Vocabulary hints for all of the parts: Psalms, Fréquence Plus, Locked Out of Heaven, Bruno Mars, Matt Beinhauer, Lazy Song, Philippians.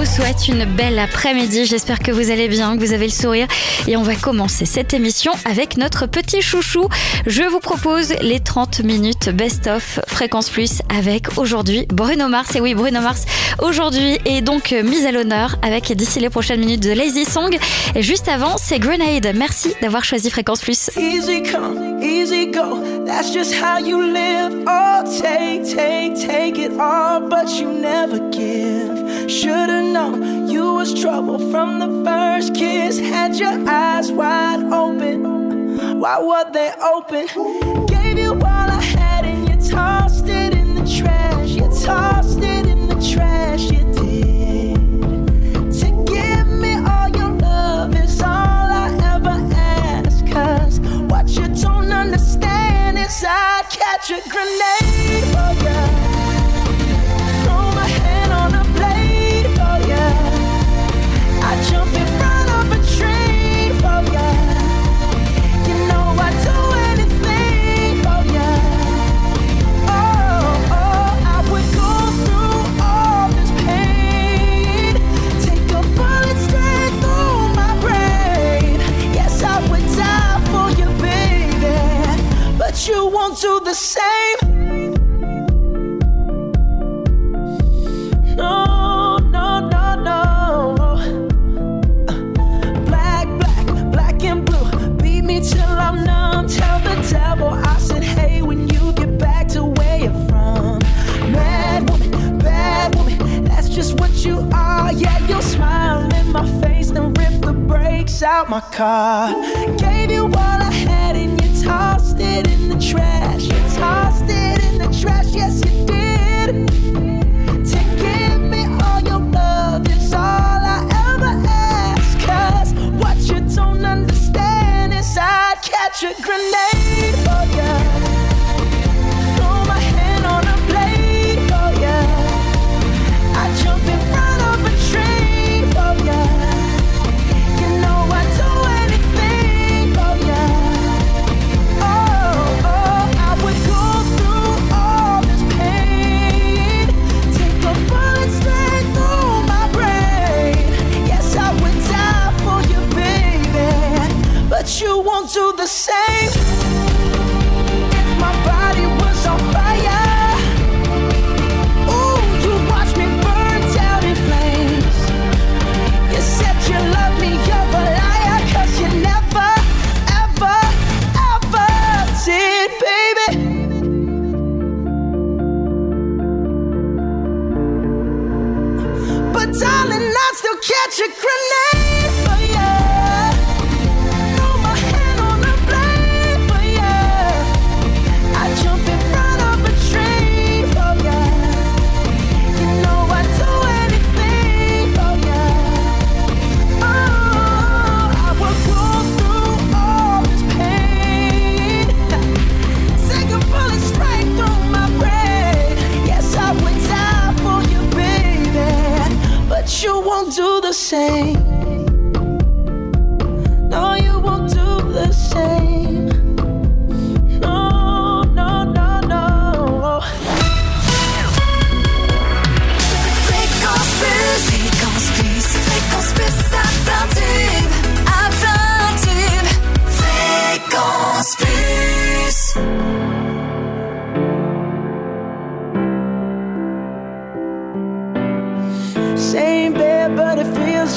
vous souhaite une belle après-midi. J'espère que vous allez bien, que vous avez le sourire. Et on va commencer cette émission avec notre petit chouchou. Je vous propose les 30 minutes best-of Fréquence Plus avec aujourd'hui Bruno Mars. Et oui, Bruno Mars aujourd'hui est donc mise à l'honneur avec d'ici les prochaines minutes de Lazy Song. Et juste avant, c'est Grenade. Merci d'avoir choisi Fréquence Plus. Easy come, easy go. That's just how you live. Oh, take it all, but you never give. Should've known you was trouble from the first kiss. Had your eyes wide open, why were they open? Gave you all I had and you tossed it in the trash. You tossed it in the trash, you did. To give me all your love is all I ever ask. Cause what you don't understand is I'd catch a grenade for ya. Do the same. No, no, no, no. Black and blue. Beat me till I'm numb. Tell the devil I said, hey, when you get back to where you're from. Mad woman, bad woman. That's just what you are. Yeah, you'll smile in my face, then rip the brakes out my car. Gave you all I had in tossed it in the trash. You tossed it in the trash. Yes, you did. To give me all your love is all I ever ask. Cause what you don't understand is I'd catch a grenade for ya. Do the same. If my body was on fire, ooh, you watch me burn down in flames. You said you love me, you're a liar, cause you never, ever, ever did, baby. But darling, I'd still catch a grenade for you. Do the same. No, you won't do the same. No, no, no, no. Fréquence Plus, Fréquence Plus, Fréquence Plus à 20 tubes, Fréquence Plus. Same bed, but it feels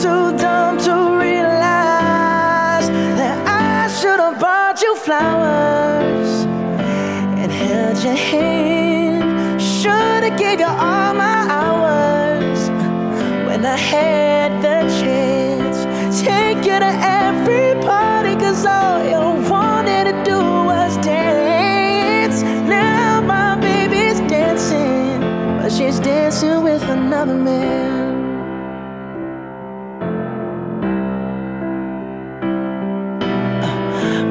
Too dumb to realize that I should have bought you flowers and held your hand. Should have gave you all my hours when I had the chance. Take you to every party cause all you wanted to do was dance. Now my baby's dancing, but she's dancing with her. another man.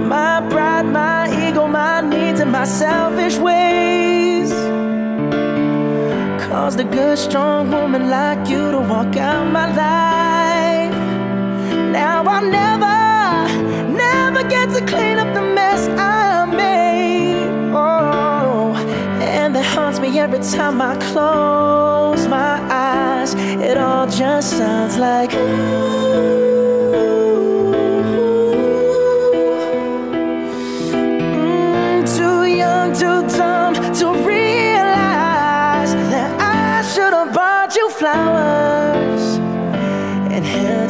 My pride, my ego, my needs, and my selfish ways caused a good, strong woman like you to walk out my life. Now I'll never get to clean up the mess I made. Oh, and that haunts me every time I close my eyes. It all just sounds like ooh. Too young, too dumb to realize that I should have bought you flowers and held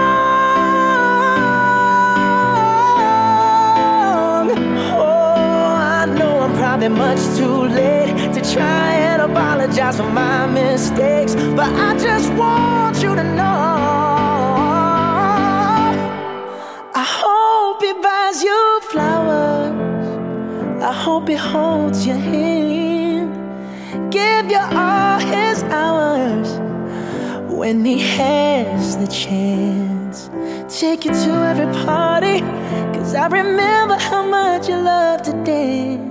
Oh, I know I'm probably much too late to try and apologize for my mistakes, but I just want you to know I hope he buys you flowers, I hope he holds your hand, give you all his hours when he has the chance. Take you to every party, cause I remember how much you loved to dance.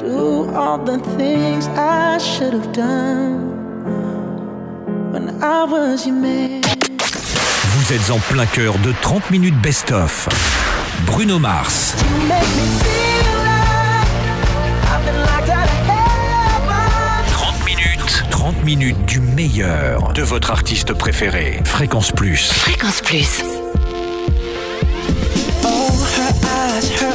Do all the things I should have done when I was your man. Vous êtes en plein cœur de 30 minutes best-of. Bruno Mars. You make me feel 30 minutes du meilleur de votre artiste préféré. Fréquence Plus. Fréquence Plus. Oh, her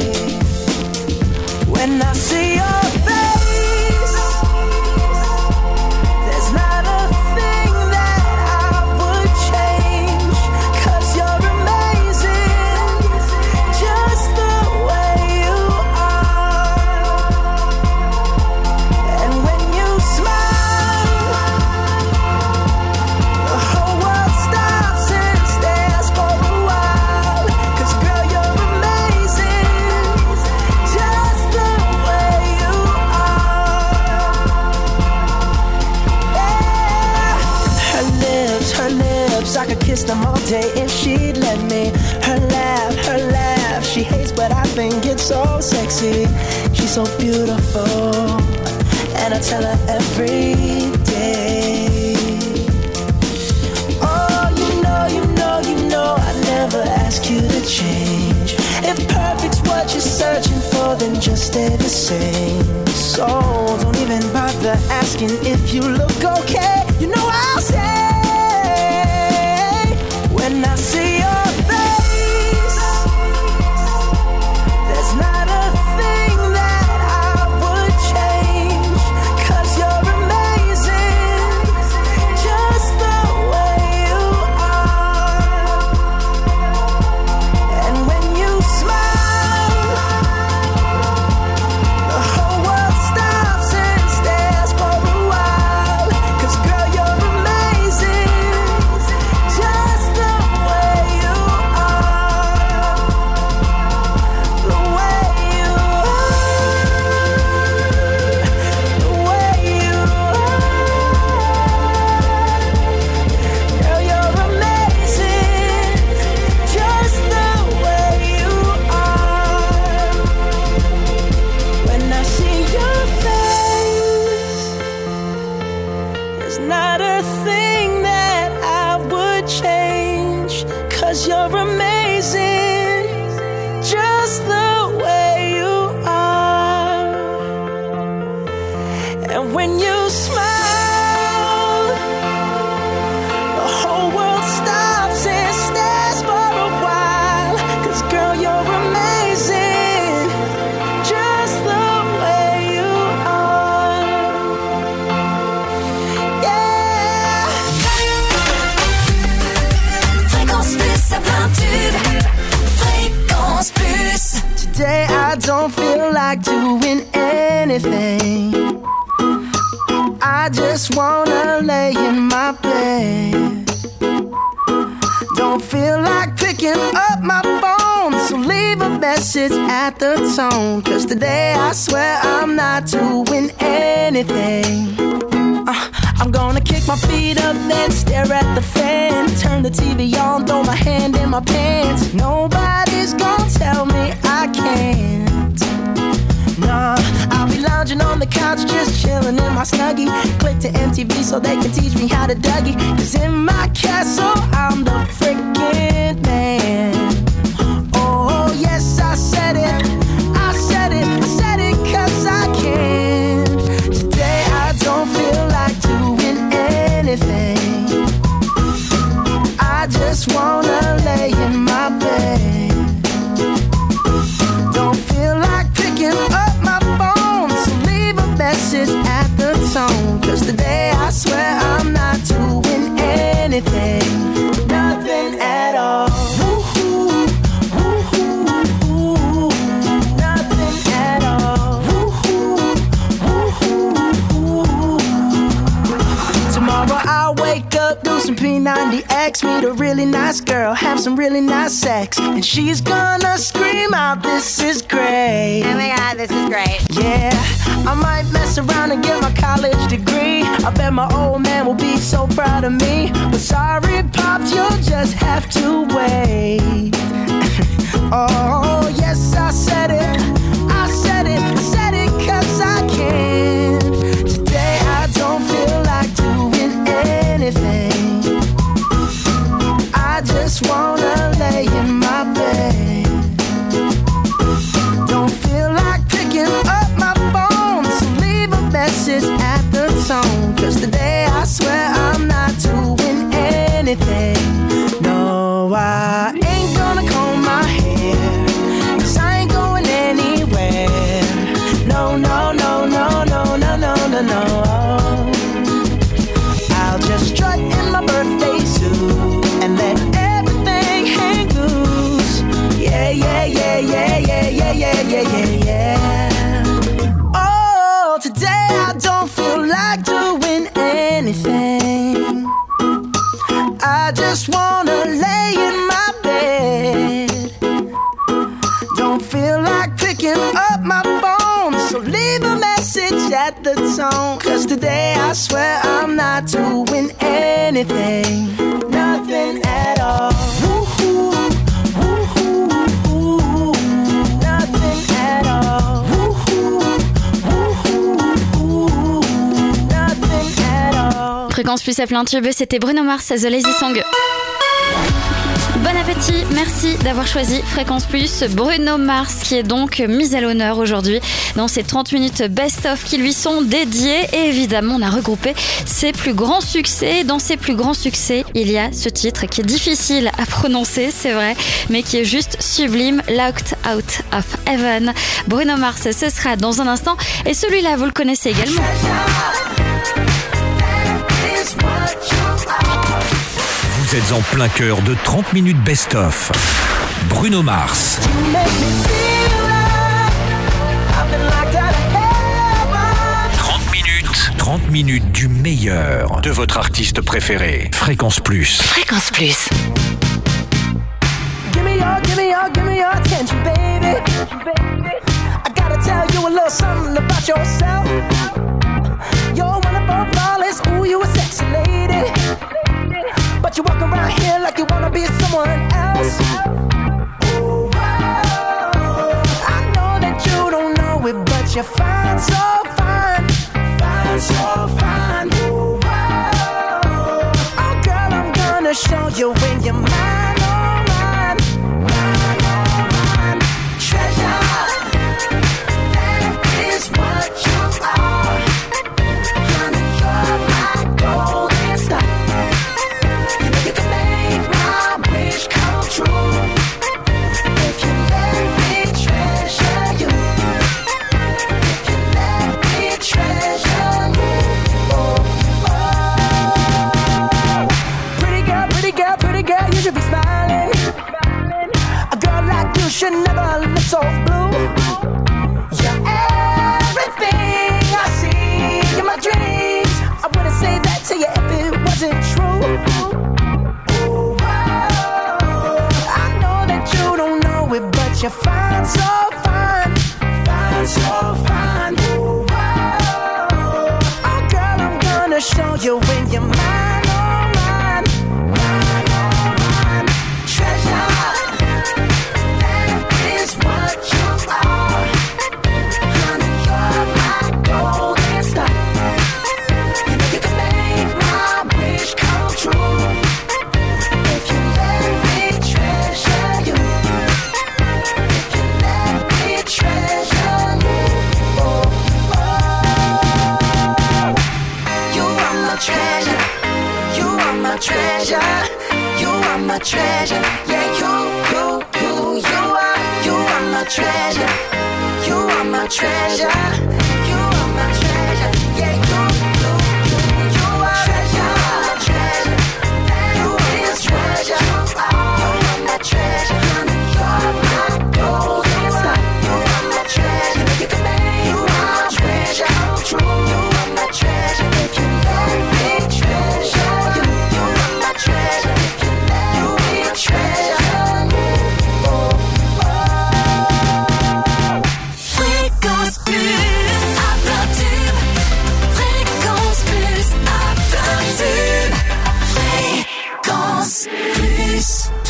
when I see your face, there's not a thing that I would change. Cause you're amazing, just the way you are. I could kiss them all day if she'd let me. Her laugh, she hates but I think it's so sexy. She's so beautiful, and I tell her every day. Oh, you know I never ask you to change. If perfect's what you're searching for, then just stay the same. So don't even bother asking if you look okay. You know I'll say, when I see your face, there's not a thing that I would change. Cause you're amazing, just the way you are. And when you smile, the whole world stops and stares for a while. Cause girl, you're amazing, just the not a thing that 'Cause you're amazing, just the way you are. And when you smile, the whole world stops and stares for a while. 'Cause girl, you're amazing, just the way you are. Yeah. Fréquence Plus, ça plein tube. Fréquence Plus. Today I don't feel like doing anything. I just wanna lay in my bed. Don't feel like picking up my phone, so leave a message at the tone. 'Cause today I swear I'm not doing anything. I'm gonna kick my feet up, then stare at the fan. Turn the TV on, throw my hand in my pants. Nobody's gonna tell me I can't. Nah, I'll be lounging on the couch, just chilling in my Snuggie. Click to MTV so they can teach me how to Dougie. 'Cause in my castle, I'm the freaking man. Oh, yes, I said it. I said it. I said it 'cause I can. Today, I don't feel like doing anything. I just wanna lay in my bed. Don't feel like picking up at the tone, 'cause today I swear I'm not doing anything, nothing at all. Woo-hoo, woo-hoo, woo-hoo. Nothing at all. Woo-hoo, woo-hoo, woo-hoo. Tomorrow I'll wake up, do some P90X, meet a really nice girl, have some really nice sex, and she's gonna scream out, "This is great. Oh my God, this is great." Yeah. I might mess around and get my college degree. I bet my old man will be so proud of me. But sorry, Pops, you'll just have to wait. Oh, yes, I said it. I said it. I said it 'cause I can. Today I don't feel like doing anything. I just wanna lay in my bed. Don't feel like picking up my phone. Message at the tone, 'cause today I swear I'm not doing anything. No, I ain't gonna comb my hair, 'cause I ain't going anywhere. No, no, no, no, no, no, no, no, no. I'll just strut in my birthday suit and let everything hang loose. Yeah, yeah, yeah, yeah, yeah, yeah, yeah, yeah, yeah, yeah. Today I don't feel like doing anything. I just wanna lay in my bed. Don't feel like picking up my phone, so leave a message at the tone. 'Cause today I swear I'm not doing anything, nothing at all. Woo-hoo, woo-hoo, woo-hoo. Nothing at all. Fréquence Plus à plein tube, c'était Bruno Mars, The Lazy Song. Bon appétit, merci d'avoir choisi Fréquence Plus. Bruno Mars qui est donc mis à l'honneur aujourd'hui dans ces 30 minutes best-of qui lui sont dédiées. Et évidemment, on a regroupé ses plus grands succès. Dans ses plus grands succès, il y a ce titre qui est difficile à prononcer, c'est vrai, mais qui est juste sublime, Locked Out of Heaven. Bruno Mars, ce sera dans un instant. Et celui-là, vous le connaissez également. Vous êtes en plein cœur de 30 minutes best-of. Bruno Mars. Like 30 minutes du meilleur de votre artiste préféré. Fréquence Plus. Fréquence Plus. Give me your attention, baby. I gotta tell you a little something about yourself. You're wonderful, flawless, ooh, you a sexy lady. But you walk around here like you wanna be someone else. Ooh, oh, I know that you don't know it, but you're fine, so fine. Fine, so fine. Ooh, oh, oh, girl, I'm gonna show you when you're mine, oh, doing your mind on mine, mind on mine. Treasure, that is what you are. Honey, you're my golden star. You know you can make my wish come true. If you let me treasure you. If you let me treasure you. Oh, oh. You are my treasure. You are my treasure. You are my treasure. Yeah, you are my treasure. You are my treasure. You are my treasure. Yeah, you are treasure. Treasure. You are my treasure. You are my treasure. You are my golden star. You are my treasure. You can make my treasure come true. You are my treasure. If you let me treasure you, you are my treasure. If you let me treasure you, oh, oh. Fréquence Plus, hop dans le tube. Fréquence Plus, hop dans le tube. Fréquence Plus. Tonight,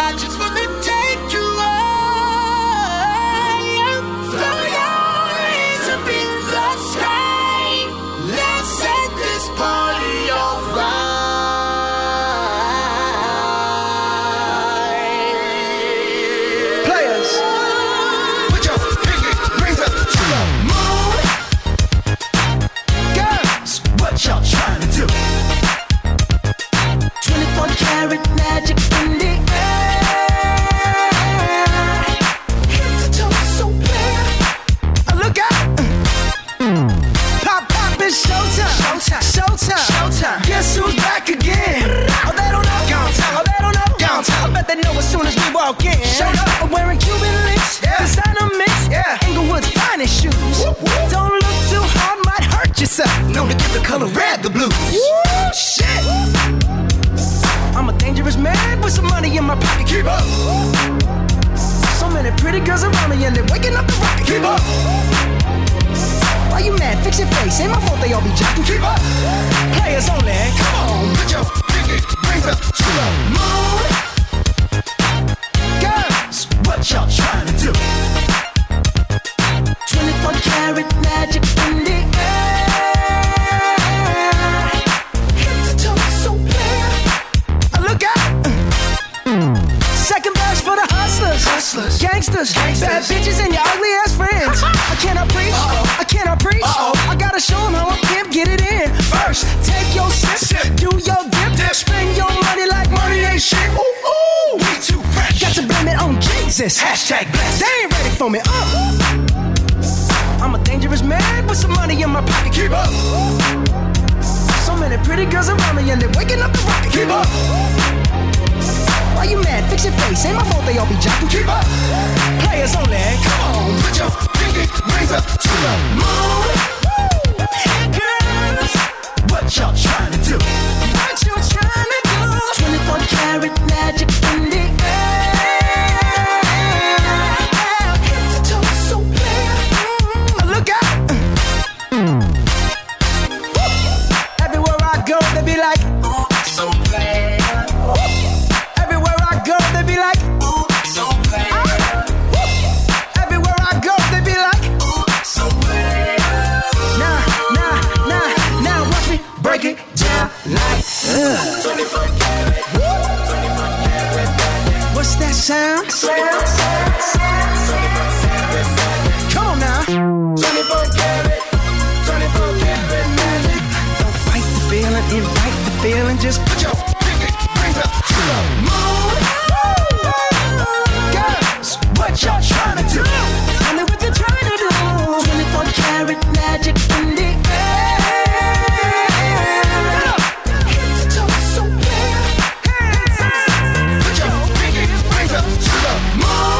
I just wanna take you higher. Throw your hands up in the sky. Let's set this party on fire. Players, put your pinky rings up to the moon. Girls, what y'all trying to do? 24 karat magic in the air. Head to toe so clear. Look out! Pop, pop, it's showtime. Showtime. Showtime. Showtime. Guess who's back again? Oh, they don't know. Downtown. Oh, they don't know. Downtown. I bet they know as soon as we walk in. Show up. I'm wearing Cuban links. Yeah. Designer mix. Yeah. Inglewood's finest shoes. Whoop, whoop. Don't look too hard, might hurt yourself. Known to give the color red the blues. Woo, shit. I'm a dangerous man with some money in my pocket. Keep up. So many pretty girls around me and they're waking up the rocket. Keep up. Why you mad? Fix your face. Ain't my fault they all be jocking. Keep up. Players only. Come on, put your pinky rings up to the moon. Girls, what y'all trying to do? 24 karat magic in the air. Head to toe so clear. Look out! Second verse for the hustlers, Hustlers. Gangsters, bad bitches and your ugly ass friends. I cannot preach, I cannot preach. I gotta show them how I pimp, get it in. First, take your sip, do your dip, spend your money like money ain't shit. Ooh, ooh, we too fresh. Got to blame it on Jesus. Hashtag blessed. They ain't ready for me. I'm a dangerous man with some money in my pocket. Keep up. So many pretty girls around me and they're waking up the rocket. Keep up. Why you mad? Fix your face. Ain't my fault they all be jocking. Keep up. Players only. Come on, put your pinky rings up to the moon. Hey girls, what y'all trying to do? What you trying to do? 24 karat magic in the air. Head to toe so clear. Look out! Woo. Everywhere I go, they be like, ooh, so clear. Everywhere I go, they be like, ooh, so clear. Woo. Everywhere I go, they be like, ooh, so clear. Now watch me break it down like. 24 karat. 24 karat. What's that sound? Come on now. 24 karat magic. Don't fight the feeling, invite the feeling. Just put your pinky rings up to the moon. Girls, what y'all trying to do? Tell me what you're trying to do. 24 karat magic in the air. Head to toe so clear. Put your pinky rings up to the moon.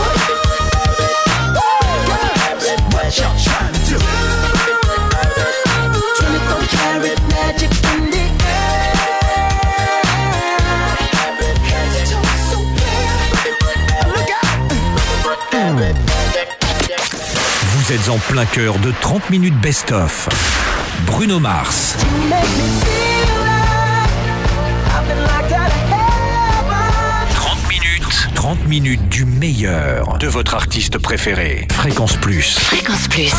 êtes en plein cœur de 30 minutes best-of. Bruno Mars. Minutes du meilleur de votre artiste préféré. Fréquence Plus. Fréquence Plus.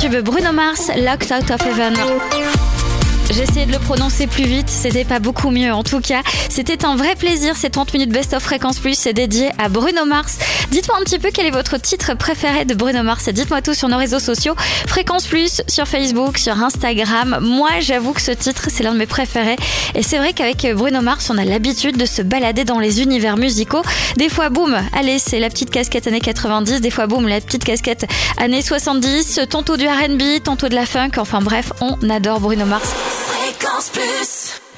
Tube Bruno Mars, Locked Out of Heaven. J'essayais de le prononcer plus vite, c'était pas beaucoup mieux en tout cas. C'était un vrai plaisir, ces 30 minutes Best of Fréquence Plus, c'est dédié à Bruno Mars. Dites-moi un petit peu quel est votre titre préféré de Bruno Mars. Dites-moi tout sur nos réseaux sociaux. Fréquence Plus, sur Facebook, sur Instagram. Moi, j'avoue que ce titre, c'est l'un de mes préférés. Et c'est vrai qu'avec Bruno Mars, on a l'habitude de se balader dans les univers musicaux. Des fois, boum, allez, c'est la petite casquette années 90. Des fois, boum, la petite casquette années 70. Tantôt du R&B, tantôt de la funk. Enfin bref, on adore Bruno Mars. Fréquence Plus.